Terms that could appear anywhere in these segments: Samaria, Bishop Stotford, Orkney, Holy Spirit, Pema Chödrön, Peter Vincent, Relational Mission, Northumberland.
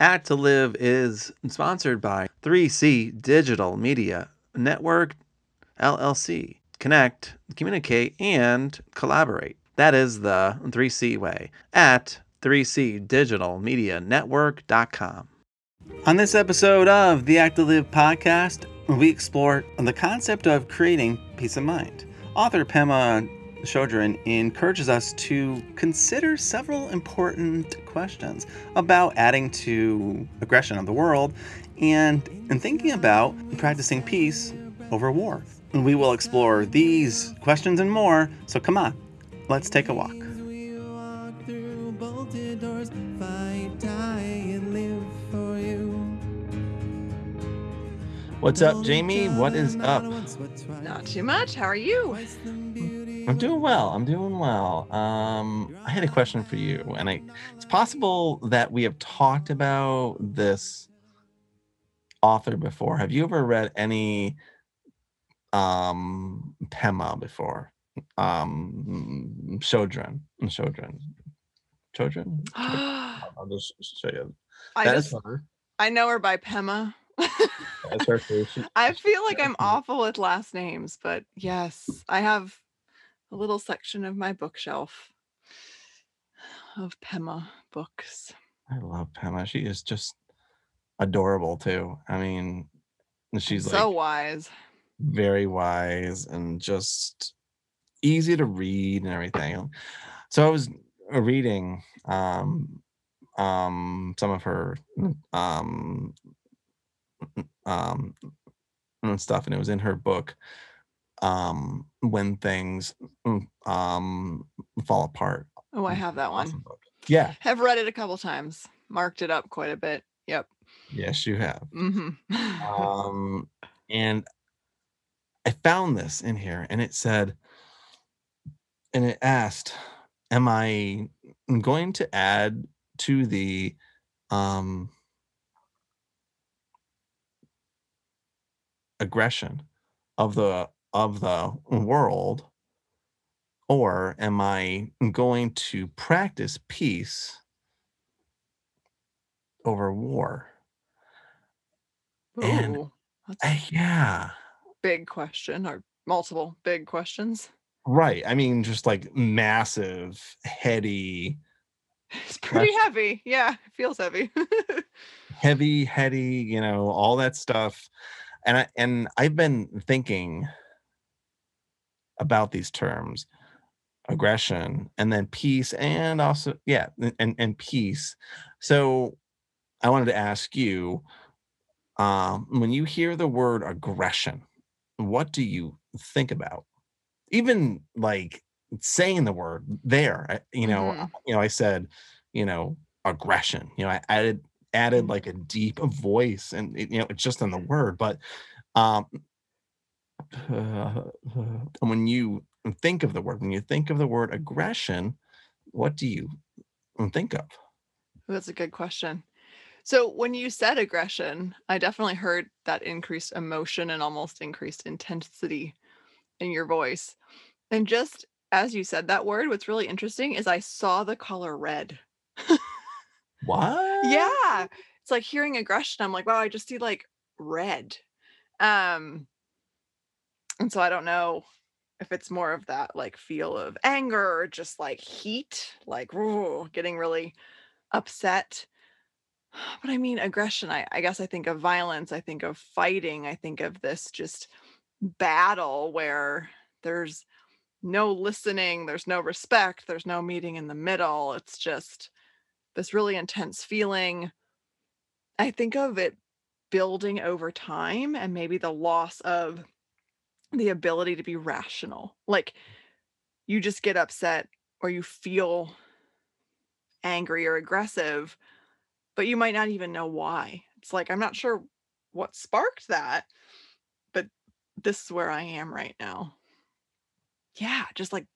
Act to Live is sponsored by 3C Digital Media Network, LLC. Connect, communicate, and collaborate. That is the 3C way at 3cdigitalmedianetwork.com. On this episode of the Act to Live podcast, we explore the concept of creating peace of mind. Author Pema Chödrön encourages us to consider several important questions about adding to aggression of the world and thinking about practicing peace over war. And we will explore these questions and more, so come on, let's take a walk. What's up, Jamie? What is up? Not too much. How are you? I'm doing well. I had a question for you, and it's possible that we have talked about this author before. Have you ever read any Pema before? Chödrön. I'll just show you. I know her by Pema. That's her too. I feel like I'm awful with last names, but yes, I have a little section of my bookshelf of Pema books. I love Pema. She is just adorable too. I mean, she's so wise, very wise, and just easy to read and everything. So I was reading some of her and stuff, and it was in her book When Things Fall Apart. Oh, I have that one. Yeah, have read it a couple times, marked it up quite a bit. Yep. Yes, you have. Mm-hmm. And I found this in here, and it said, and it asked, am I going to add to the aggression of the world, or am I going to practice peace over war? Ooh, and yeah, big question, or multiple big questions, right? I mean, just like massive, heady. It's pretty heavy. Yeah, it feels heavy. Heavy, heady, you know, all that stuff. And I've been thinking about these terms, aggression, and then peace, and also, yeah, and peace. So I wanted to ask you, when you hear the word aggression, what do you think about? Even like saying the word there, I said, aggression, I added like a deep voice, and it's just in the word. But when you think of the word, aggression, what do you think of? That's a good question. So when you said aggression, I definitely heard that increased emotion and almost increased intensity in your voice. And just as you said that word, what's really interesting is I saw the color red. What? Yeah, it's like hearing aggression, I'm like, wow, I just see like red. And so I don't know if it's more of that like feel of anger, or just like heat, like getting really upset. But I mean, aggression, I guess I think of violence, I think of fighting, I think of this just battle where there's no listening, there's no respect, there's no meeting in the middle. It's just this really intense feeling. I think of it building over time, and maybe the loss of the ability to be rational. Like you just get upset or you feel angry or aggressive, but you might not even know why. It's like, I'm not sure what sparked that, but this is where I am right now. Yeah, just like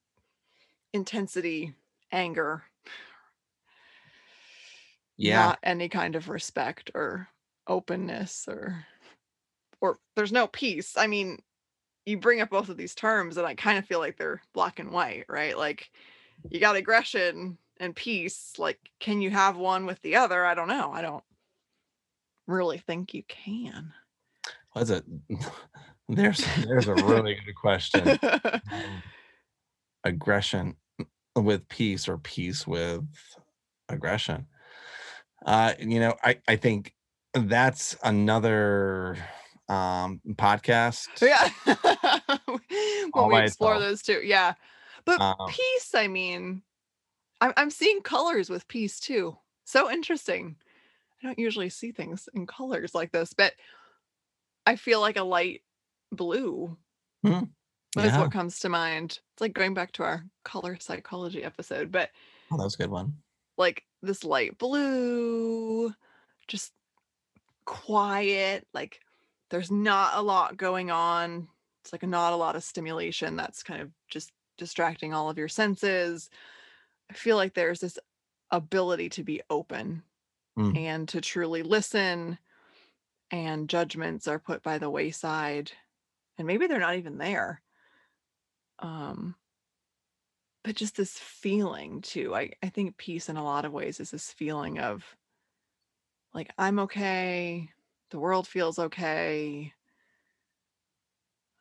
intensity, anger. Yeah. Not any kind of respect or openness or there's no peace. I mean, you bring up both of these terms and I kind of feel like they're black and white, right? Like you got aggression and peace. Like, can you have one with the other? I don't know. I don't really think you can? Well, there's a really good question. Aggression with peace, or peace with aggression. I think that's another podcast. Yeah. When we explore those two. Yeah. But peace, I mean, I'm seeing colors with peace too. So interesting. I don't usually see things in colors like this, but I feel like a light blue. Mm. That is what comes to mind. It's like going back to our color psychology episode, but that was a good one. Like this light blue, just quiet, like there's not a lot going on. It's like not a lot of stimulation that's kind of just distracting all of your senses. I feel like there's this ability to be open and to truly listen, and judgments are put by the wayside, and maybe they're not even there. But just this feeling too. I think peace in a lot of ways is this feeling of like, I'm okay. The world feels okay.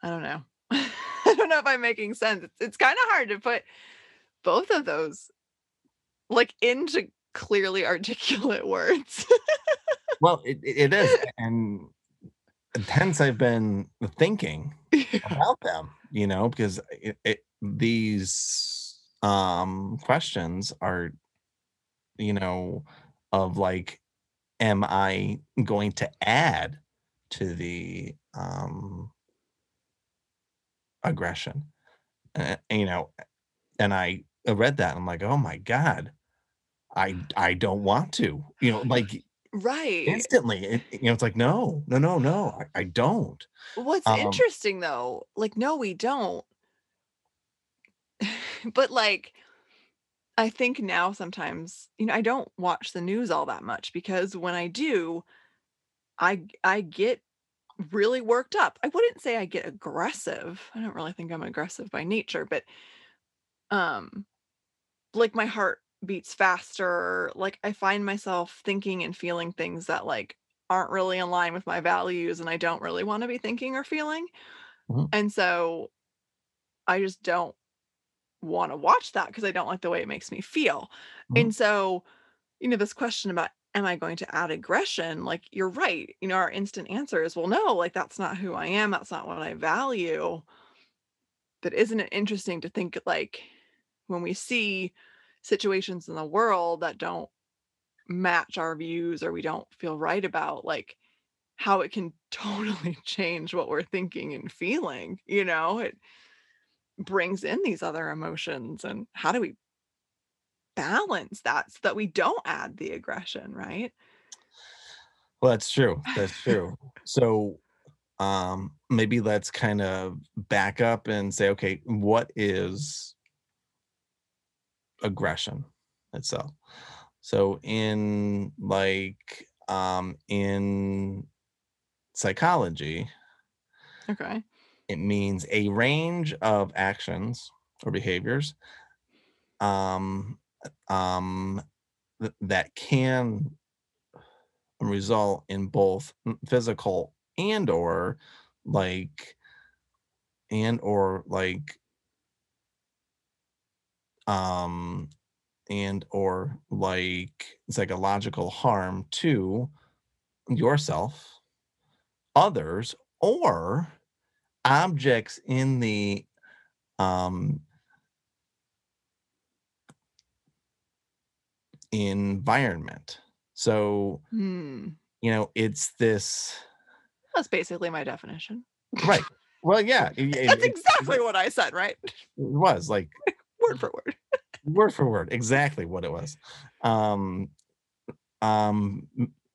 I don't know. I don't know if I'm making sense. It's kind of hard to put both of those like into clearly articulate words. Well, it is. And hence I've been thinking about them, because these questions are, of like, am I going to add to the aggression? And I read that and I'm like, oh my God, I don't want to, like, right, instantly, it's like, no, I don't. What's interesting though, like, no, we don't. But like, I think now sometimes, I don't watch the news all that much, because when I do, I get really worked up. I wouldn't say I get aggressive. I don't really think I'm aggressive by nature, but like my heart beats faster. Like I find myself thinking and feeling things that like aren't really in line with my values, and I don't really want to be thinking or feeling. Mm-hmm. And so I just don't want to watch that because I don't like the way it makes me feel. Mm-hmm. And so, this question about, am I going to add aggression? Like, you're right. Our instant answer is, well, no, like that's not who I am. That's not what I value. But isn't it interesting to think, like, when we see situations in the world that don't match our views or we don't feel right about, like how it can totally change what we're thinking and feeling, it brings in these other emotions. And how do we balance that so that we don't add the aggression, right? Well, that's true. So maybe let's kind of back up and say, okay, what is aggression itself? So in psychology, okay, it means a range of actions or behaviors that can result in both physical and psychological harm to yourself, others, or objects in the environment. So, it's this. That's basically my definition. Right. Well, yeah. That's exactly what I said, right? It was like word for word. Word for word, exactly what it was. So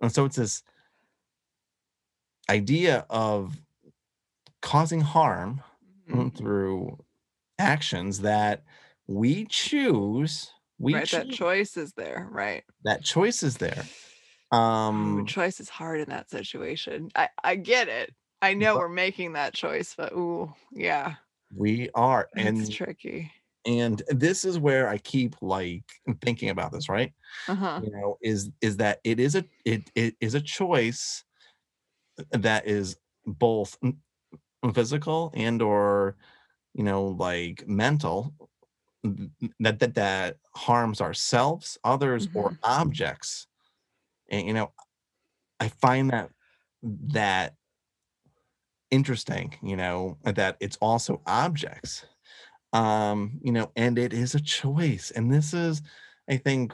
it's this idea of causing harm through actions that we choose. That choice is there, right? That choice is there. Choice is hard in that situation. I get it. I know we're making that choice, but yeah. We are. It's tricky. And this is where I keep like thinking about this, right? Uh-huh. You know, is that it is a choice that is both physical and or, you know, like mental, that harms ourselves, others, mm-hmm. or objects. And, you know, I find that interesting, you know, that it's also objects, you know, and it is a choice. And this is, I think,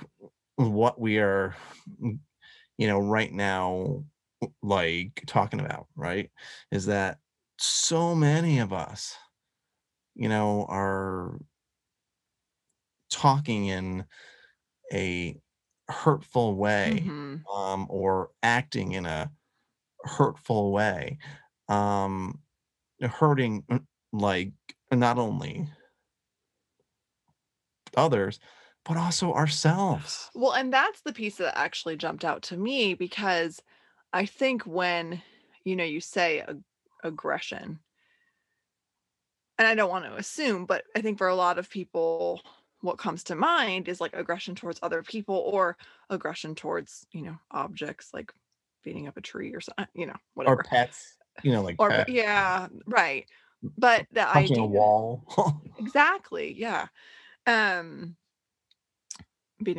what we are, you know, right now, like talking about, right? Is that so many of us, you know, are talking in a hurtful way, mm-hmm. Or acting in a hurtful way, hurting like not only others but also ourselves. Well, and that's the piece that actually jumped out to me, because I think when, you know, you say aggression, and I don't want to assume, but I think for a lot of people what comes to mind is like aggression towards other people or aggression towards, you know, objects, like beating up a tree or something, you know, whatever. Or pets, you know, like, or pets. Yeah, right. But the punching idea, a wall. Exactly. Yeah. Beating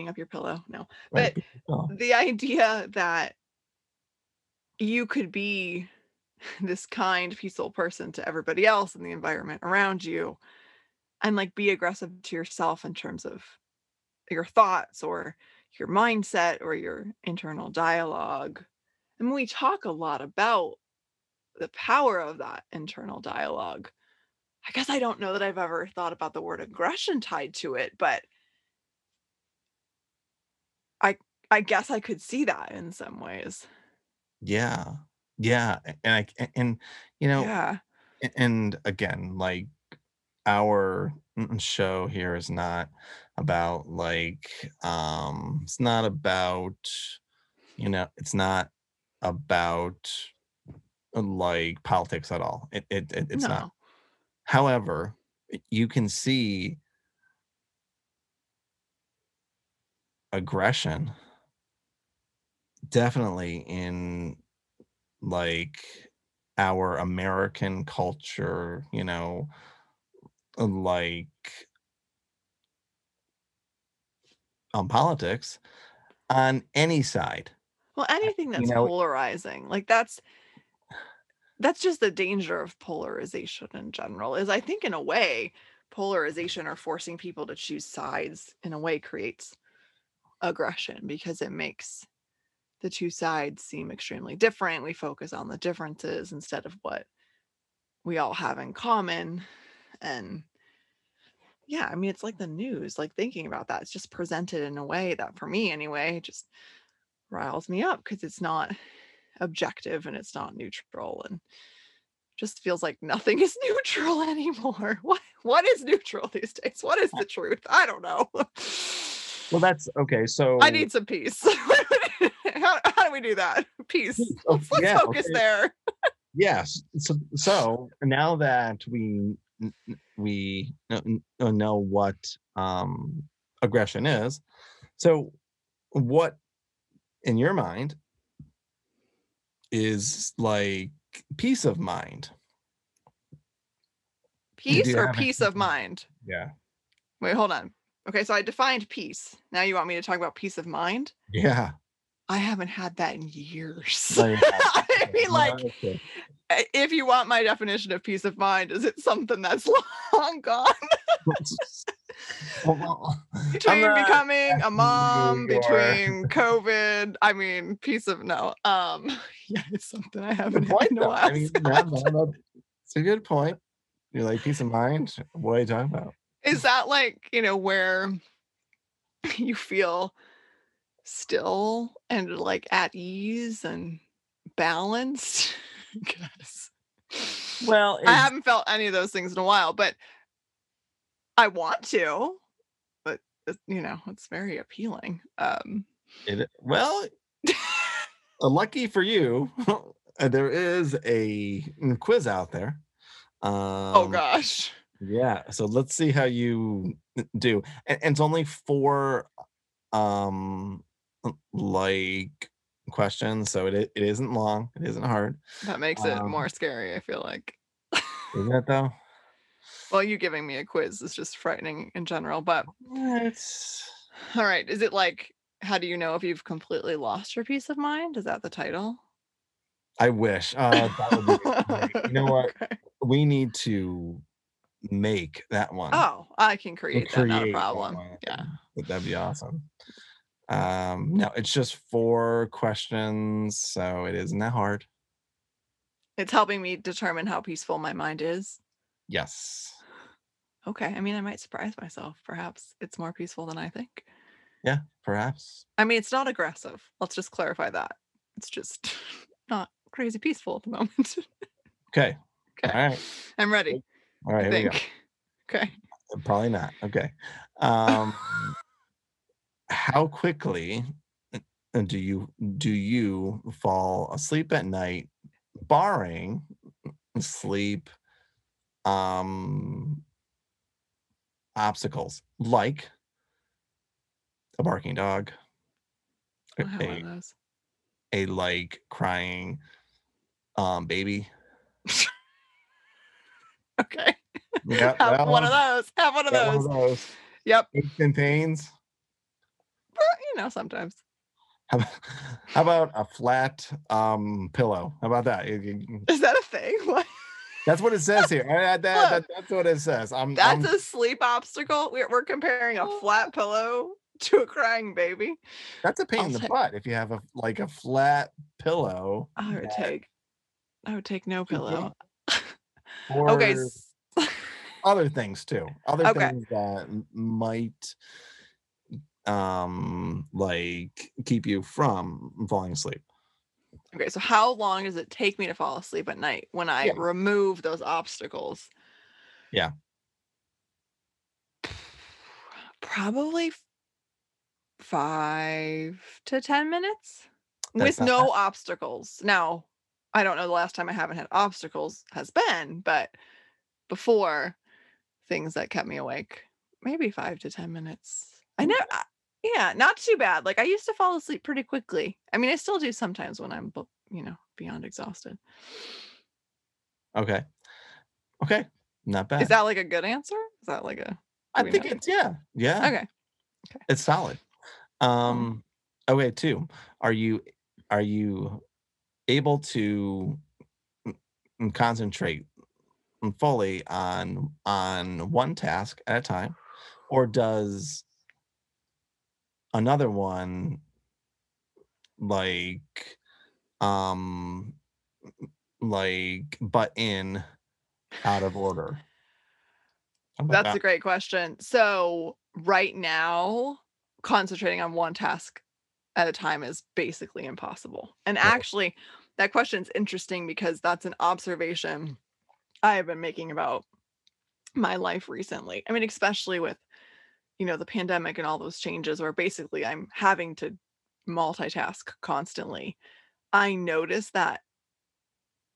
up your pillow. No, right. But the idea that you could be this kind, peaceful person to everybody else in the environment around you, and like be aggressive to yourself in terms of your thoughts or your mindset or your internal dialogue. And we talk a lot about the power of that internal dialogue. I guess I don't know that I've ever thought about the word aggression tied to it, but I guess I could see that in some ways. Yeah. Yeah. And you know, yeah. And again, like, our show here is not about like, it's not about, you know, it's not about like politics at all. It's no. Not. However, you can see aggression definitely in like our American culture, you know, like on politics, on any side. Well, anything that's, you know, polarizing, like that's just the danger of polarization in general, is I think in a way polarization or forcing people to choose sides in a way creates aggression, because it makes the two sides seem extremely different. We focus on the differences instead of what we all have in common. And yeah, I mean, it's like the news, like thinking about that, it's just presented in a way that, for me anyway, just riles me up, because it's not objective and it's not neutral, and just feels like nothing is neutral anymore. What is neutral these days? What is the truth? I don't know. Well, that's okay. So I need some peace. How do we do that? Peace. Let's yeah, focus okay. there. Yes. So now that we know what aggression is, so what in your mind is like peace of mind? Peace or peace of mind? Yeah. Wait, hold on. Okay, so I defined peace. Now you want me to talk about peace of mind? Yeah. I haven't had that in years. I mean, like, if you want my definition of peace of mind, is it something that's long gone? Between becoming a mom, between COVID, I mean, peace of no. Yeah, it's something I haven't had in a while. I mean, no, it's a good point. You're like, peace of mind? What are you talking about? Is that like, you know, where you feel still and like at ease and balanced? I guess. Well, I haven't felt any of those things in a while, but I want to. But you know, it's very appealing. Well, lucky for you, there is a quiz out there. Oh gosh. Yeah. So let's see how you do. And it's only 4 questions, so it isn't long, it isn't hard. That makes it more scary, I feel like. Isn't it though? Well, you giving me a quiz is just frightening in general, but it's all right. Is it like, how do you know if you've completely lost your peace of mind? Is that the title? I wish. That would be great. You know what? Okay. We need to make that one. Oh, I can create that, not a problem. Yeah. That'd be awesome. No, it's just 4 questions, so it isn't that hard. It's helping me determine how peaceful my mind is. Yes. Okay. I mean, I might surprise myself. Perhaps it's more peaceful than I think. Yeah, perhaps. I mean, it's not aggressive. Let's just clarify that. It's just not crazy peaceful at the moment. Okay. Okay. All right. I'm ready. All right. Here we go. Okay. Probably not. Okay. How quickly do you fall asleep at night, barring sleep obstacles like a barking dog, a like crying baby? Okay. Yep, have one of those. Yep. Aches and pains. But, you know, sometimes. How about a flat pillow? How about that? Is that a thing? What? That's what it says here. That's what it says. That's a sleep obstacle. We're comparing a flat pillow to a crying baby. That's a pain in the butt if you have a flat pillow. I would take no pillow. Okay. Other things too. Things that might keep you from falling asleep. Okay, so how long does it take me to fall asleep at night when I remove those obstacles? Yeah. Probably 5 to 10 minutes. That's with no obstacles. Now, I don't know the last time I haven't had obstacles has been, but before, things that kept me awake, maybe 5 to 10 minutes. I know. Yeah, not too bad. Like, I used to fall asleep pretty quickly. I mean, I still do sometimes when I'm, you know, beyond exhausted. Okay. Okay. Not bad. Is that like a good answer? Is that like a... I think it's, yeah. Okay. It's solid. Okay, 2. Are you able to concentrate fully on one task at a time, or does another one butt in out of order? That's a great question. So right now, concentrating on one task at a time is basically impossible. And actually, that question is interesting because that's an observation I have been making about my life recently. I mean, especially with, you know, the pandemic and all those changes where basically I'm having to multitask constantly. I notice that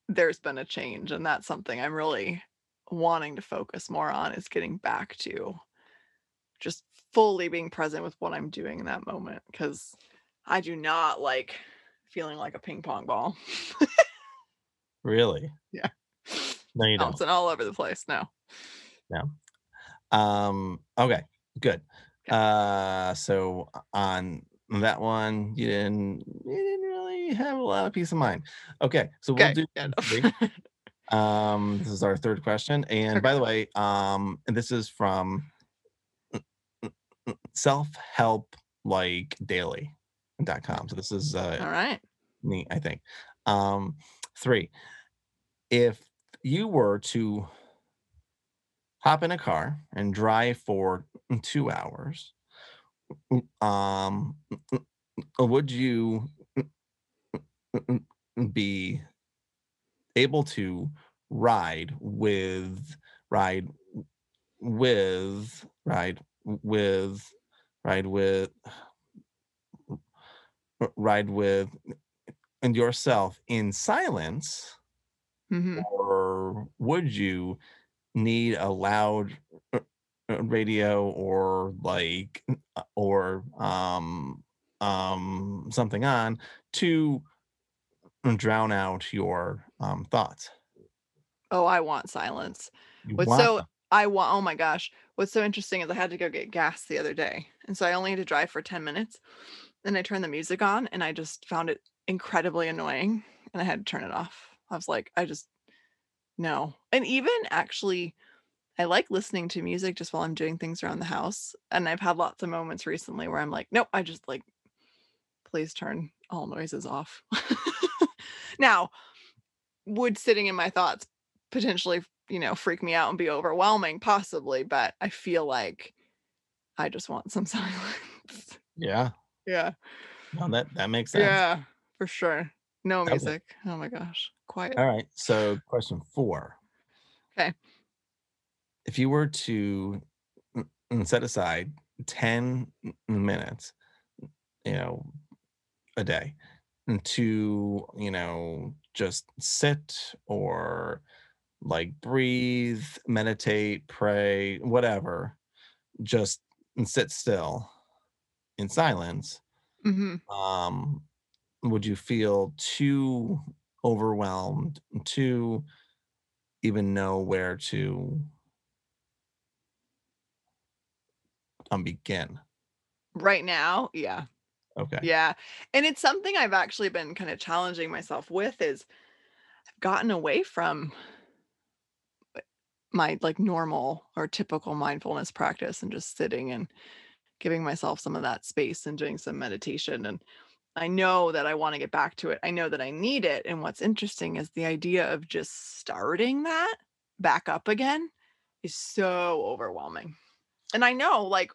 there's been a change, and that's something I'm really wanting to focus more on, is getting back to just fully being present with what I'm doing in that moment, because I do not like feeling like a ping pong ball. Really? Yeah. No, you don't. Bouncing all over the place. No. Okay. Good. So on that one, you didn't really have a lot of peace of mind. Okay, so we'll do. This is our 3rd question, and by the way, this is from selfhelpdaily.com. So this is all right. Neat, I think. 3. If you were to hop in a car and drive for 2 hours, would you be able to ride with and yourself in silence, or would you need a loud radio or like something on to drown out your thoughts. Oh, I want silence. Oh my gosh. What's so interesting is I had to go get gas the other day. And so I only had to drive for 10 minutes. And I turned the music on and I just found it incredibly annoying. And I had to turn it off. I was like, no. And even actually, I like listening to music just while I'm doing things around the house. And I've had lots of moments recently where I'm like, nope, I just like, please turn all noises off. Now, would sitting in my thoughts potentially, freak me out and be overwhelming? Possibly, but I feel like I just want some silence. Yeah. Yeah. No, that makes sense. Yeah, for sure. No music. Oh my gosh. Quiet. All right. So question 4. Okay. If you were to set aside 10 minutes, a day to, just sit or like breathe, meditate, pray, whatever, just sit still in silence, would you feel too overwhelmed to even know where to begin? Right now? Yeah. Okay. Yeah. And it's something I've actually been kind of challenging myself with is I've gotten away from my like normal or typical mindfulness practice and just sitting and giving myself some of that space and doing some meditation. And I know that I want to get back to it. I know that I need it. And what's interesting is the idea of just starting that back up again is so overwhelming. And I know like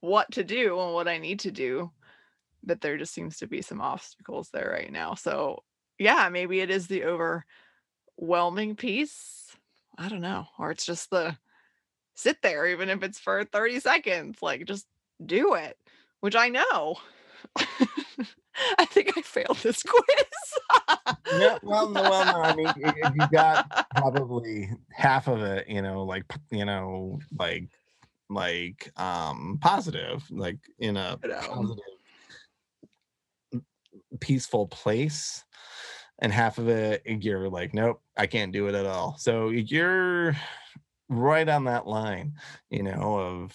what to do and what I need to do, but there just seems to be some obstacles there right now. So yeah, maybe it is the overwhelming piece. I don't know. Or it's just the sit there, even if it's for 30 seconds, like just do it, which I know. I think I failed this quiz. No. I mean, you got probably half of it, positive, like in a positive, peaceful place, and half of it you're like, nope, I can't do it at all. So you're right on that line, of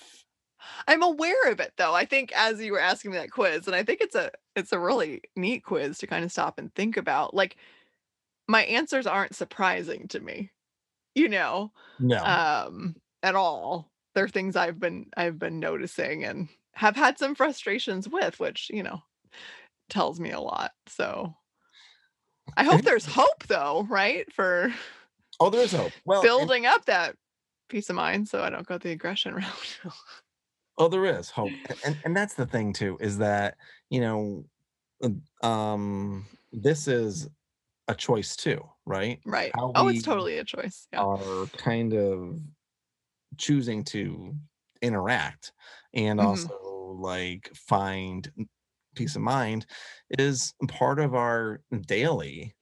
I'm aware of it though. I think as you were asking me that quiz, and I think it's a really neat quiz to kind of stop and think about, like my answers aren't surprising to me, at all. They're things I've been noticing and have had some frustrations with, which, tells me a lot. So I hope there's hope though, right? For there is hope. Well, building up that peace of mind so I don't go the aggression route. Oh, there is hope. And that's the thing too, is that, this is a choice too, right? Right. It's totally a choice. Yeah. Are kind of choosing to interact and also like find peace of mind is part of our daily,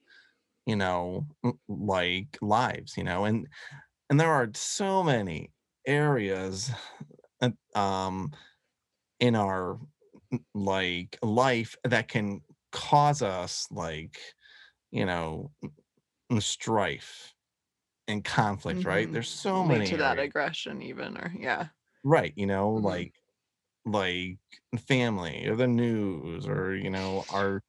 like lives, and there are so many areas in our like life that can cause us like, strife and conflict, right? There's so many to that areas. Aggression even, or yeah. Right. Like family or the news or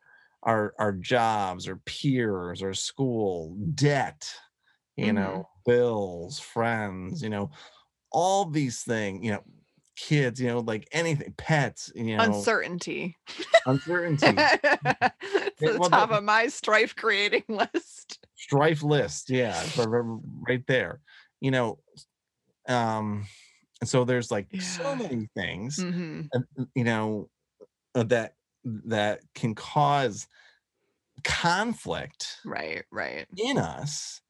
our jobs or peers or school, debt, bills, friends, all these things, kids, like anything, pets, uncertainty it's top of my strife creating list. Yeah, right there. And so there's like so many things, that can cause conflict, right, in us,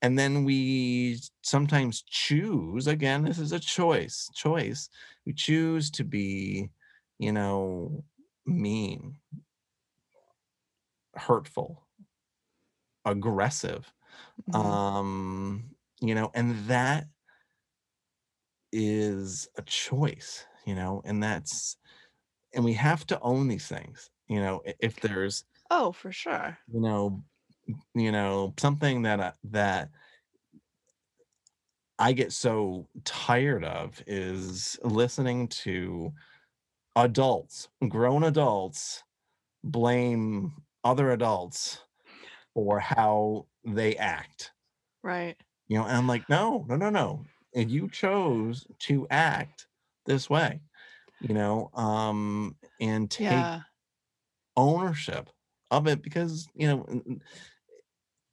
and then we sometimes choose. Again, this is a choice. We choose to be, mean, hurtful, aggressive, you know, and that is a choice, you know, and that's, and we have to own these things, you know, if there's, oh, for sure, you know, something that I get so tired of is listening to adults, grown adults, blame other adults for how they act. Right. You know, and I'm like, no. And you chose to act this way, you know, and take ownership of it, because, you know,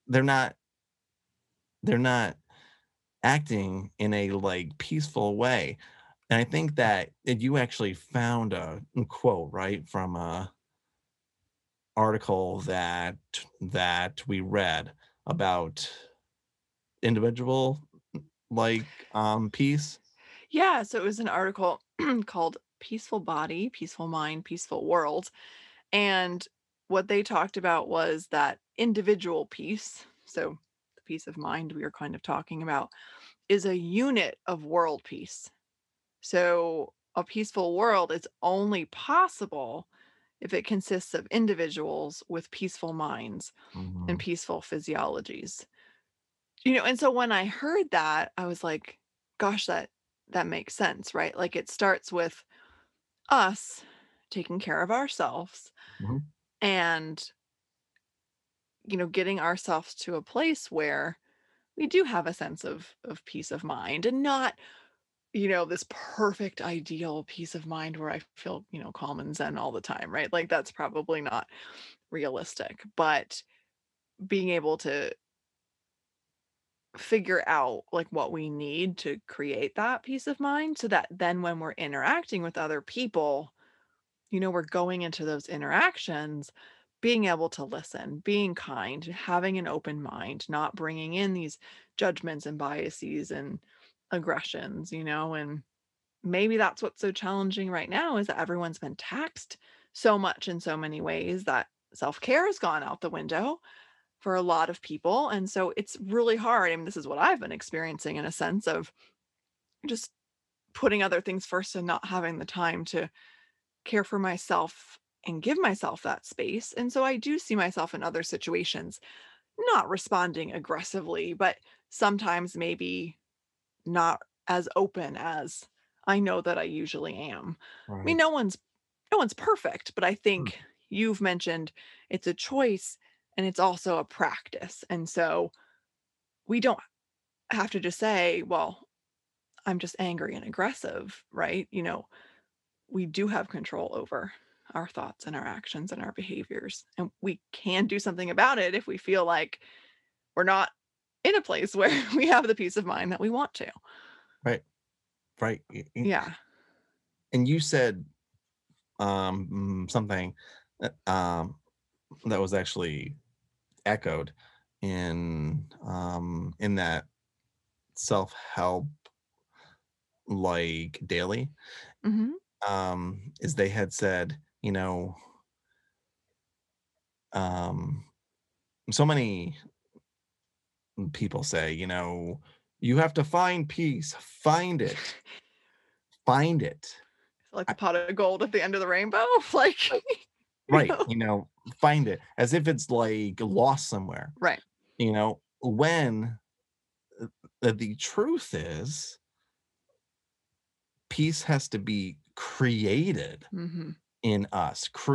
they're not acting in a like peaceful way. And I think that you actually found a quote, right, from a article that we read about individual like peace. Yeah, so it was an article called Peaceful Body, Peaceful Mind, Peaceful World. And what they talked about was that individual peace, so the peace of mind we were kind of talking about, is a unit of world peace. So a peaceful world is only possible if it consists of individuals with peaceful minds and peaceful physiologies. You know, and so when I heard that, I was like, gosh, that makes sense, right? Like, it starts with us taking care of ourselves and, you know, getting ourselves to a place where we do have a sense of peace of mind, and not, you know, this perfect ideal peace of mind where I feel, you know, calm and zen all the time, right? Like, that's probably not realistic, but being able to figure out like what we need to create that peace of mind, so that then when we're interacting with other people, you know, we're going into those interactions being able to listen, being kind, having an open mind, not bringing in these judgments and biases and aggressions, you know. And maybe that's what's so challenging right now, is that everyone's been taxed so much in so many ways that self-care has gone out the window for a lot of people. And so it's really hard. I mean, this is what I've been experiencing, in a sense of just putting other things first and not having the time to care for myself and give myself that space. And so I do see myself in other situations, not responding aggressively, but sometimes maybe not as open as I know that I usually am. Right. I mean, no one's perfect, but I think you've mentioned it's a choice. And it's also a practice. And so we don't have to just say, well, I'm just angry and aggressive, right? You know, we do have control over our thoughts and our actions and our behaviors. And we can do something about it if we feel like we're not in a place where we have the peace of mind that we want to. Right. Yeah. And you said something that was actually echoed in that self-help like daily is they had said, you know, so many people say, you know, you have to find peace, find it like a pot of gold at the end of the rainbow, like right, you know, find it, as if it's like lost somewhere. Right. You know, when the truth is, peace has to be created in us, first,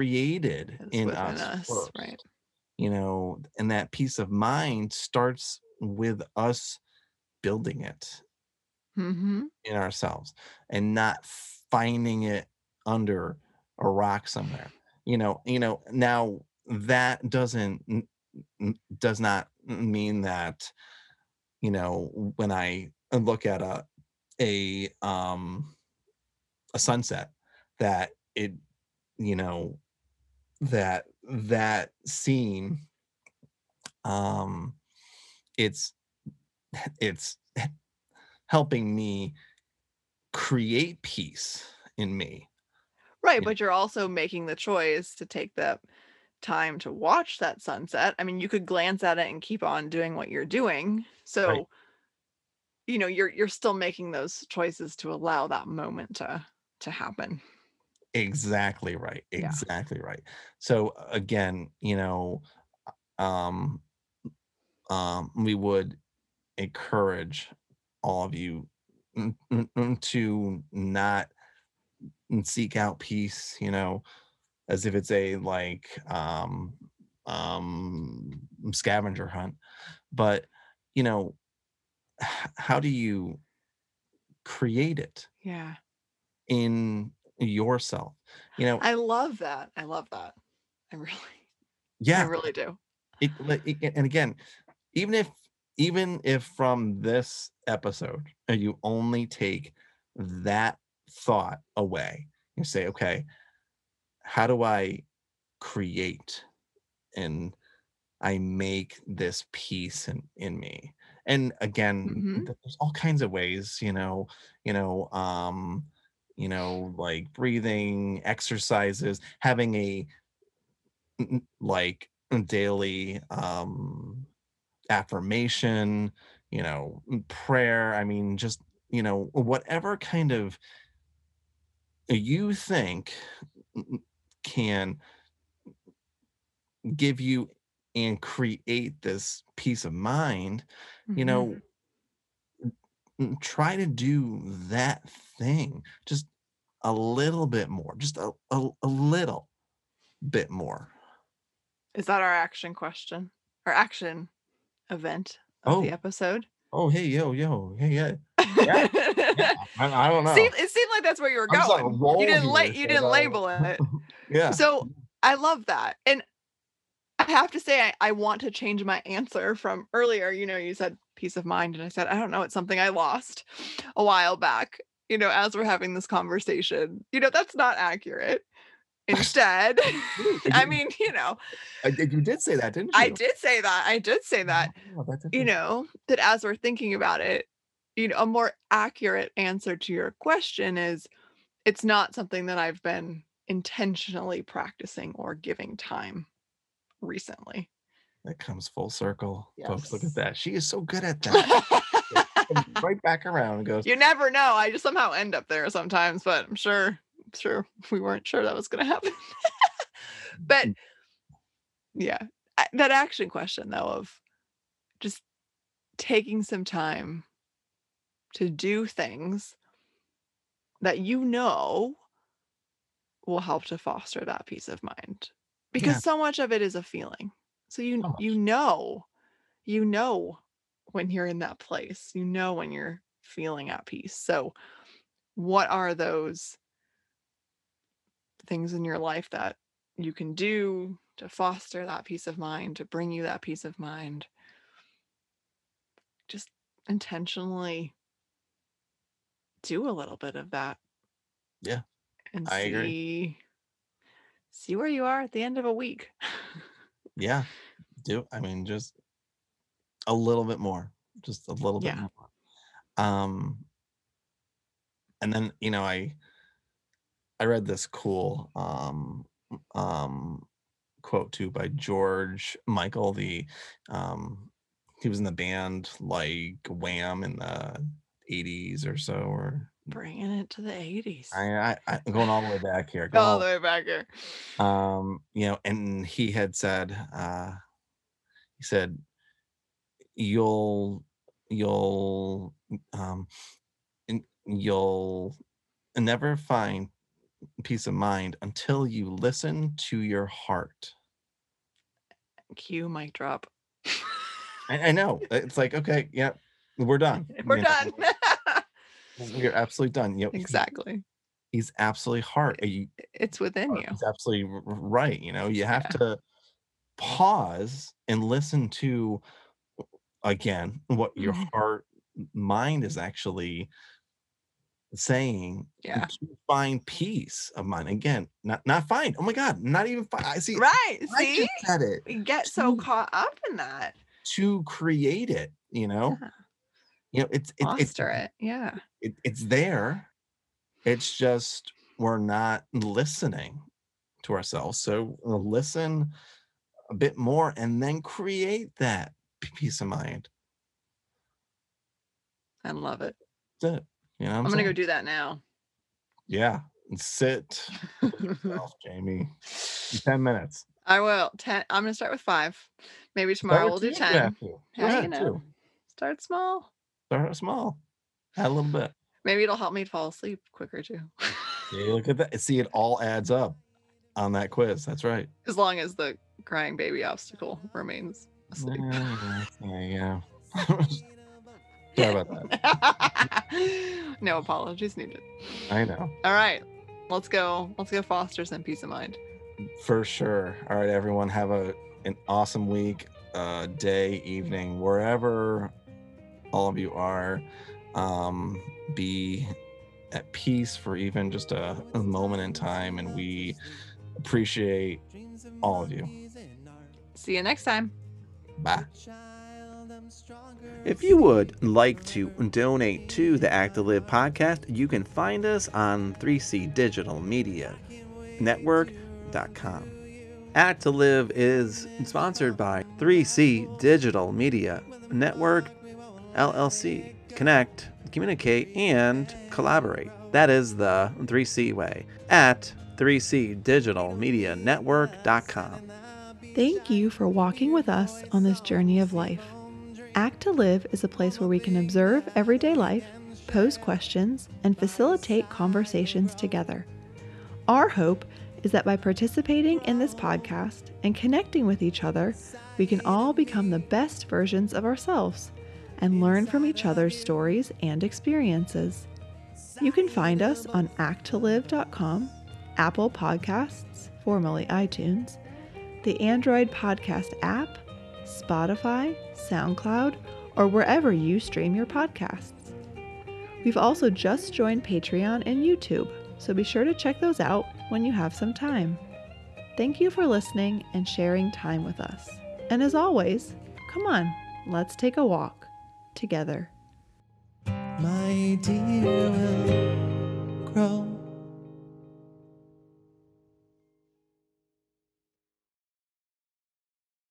right? You know, and that peace of mind starts with us building it in ourselves, and not finding it under a rock somewhere. You know, now that does not mean that, you know, when I look at a sunset, that it, you know, that scene, it's helping me create peace in me. Right, but you're also making the choice to take that time to watch that sunset. I mean, you could glance at it and keep on doing what you're doing. So you know, you're still making those choices to allow that moment to happen. Exactly right. Exactly right. So again, you know, we would encourage all of you to not seek out peace, you know, as if it's a scavenger hunt. But, you know, how do you create it? Yeah. In yourself, you know. I love that. I really do. And again, even if from this episode you only take that thought away, you say, okay, how do I create and I make this peace in me? And again, there's all kinds of ways, like breathing exercises, having a daily affirmation, prayer. I mean, just, whatever kind of you think can give you and create this peace of mind, try to do that thing just a little bit more, just a little bit more. Is that our action question or action event of the episode? Oh, hey, yo. Hey, yeah. Yeah. I don't know. It seemed like that's where you were going. You didn't label it. Yeah. So I love that. And I have to say, I want to change my answer from earlier. You said peace of mind. And I said, I don't know. It's something I lost a while back, as we're having this conversation. That's not accurate. Instead, I mean, you did say that, didn't you? I did say that, oh, that's okay. That as we're thinking about it, a more accurate answer to your question is it's not something that I've been intentionally practicing or giving time recently. That comes full circle. Yes. Folks, look at that. She is so good at that. Right back around and goes, you never know. I just somehow end up there sometimes, but I'm sure we weren't sure that was going to happen. But yeah, that action question though, of just taking some time to do things that will help to foster that peace of mind, because so much of it is a feeling. So you know when you're in that place, when you're feeling at peace. So what are those things in your life that you can do to foster that peace of mind, to bring you that peace of mind? Just intentionally do a little bit of that. Yeah. And I agree. See where you are at the end of a week. Yeah. Just a little bit more. Just a little bit more. And then, I read this cool quote too by George Michael. He was in the band like Wham in the 80s or so, or bringing it to the 80s. I'm going all the way back here. And he had said, you'll never find peace of mind until you listen to your heart. Cue mic drop. I know. It's like, okay, yeah, we're done. We're done. We're absolutely done. Exactly. He's absolutely heart. It's within you. He's absolutely right. You have to pause and listen to, again, what your heart mind is actually saying to find peace of mind. Again, not fine. Oh my God, not even fine. I see. Right. I just said it. We get so caught up in that. To create it, Yeah. It's yeah. It's there. It's just we're not listening to ourselves. So we'll listen a bit more and then create that peace of mind. I love it. That's it. You know, I'm going to go do that now. Yeah. And sit. Yourself, Jamie. 10 minutes. I will. 10. I'm going to start with 5. Maybe tomorrow we'll do 10. Yeah, you know, start small. Start small. Add a little bit. Maybe it'll help me fall asleep quicker too. See, look at that. See, it all adds up on that quiz. That's right. As long as the crying baby obstacle remains asleep. Yeah. Sorry about that. No apologies needed. I know. All right. Let's go. Let's go foster some peace of mind. For sure. All right, everyone. Have an awesome week, day, evening, wherever all of you are. Be at peace for even just a moment in time, and we appreciate all of you. See you next time. Bye. If you would like to donate to the Active Live podcast, you can find us on 3cdigitalmedianetwork.com. Active Live is sponsored by 3C Digital Media Network, LLC. Connect, communicate, and collaborate. That is the 3C way at 3cdigitalmedianetwork.com. Thank you for walking with us on this journey of life. Act to Live is a place where we can observe everyday life, pose questions, and facilitate conversations together. Our hope is that by participating in this podcast and connecting with each other, we can all become the best versions of ourselves and learn from each other's stories and experiences. You can find us on acttolive.com, Apple Podcasts, formerly iTunes, the Android Podcast app, Spotify, SoundCloud, or wherever you stream your podcasts. We've also just joined Patreon and YouTube, so be sure to check those out when you have some time. Thank you for listening and sharing time with us. And as always, come on, let's take a walk together. My dear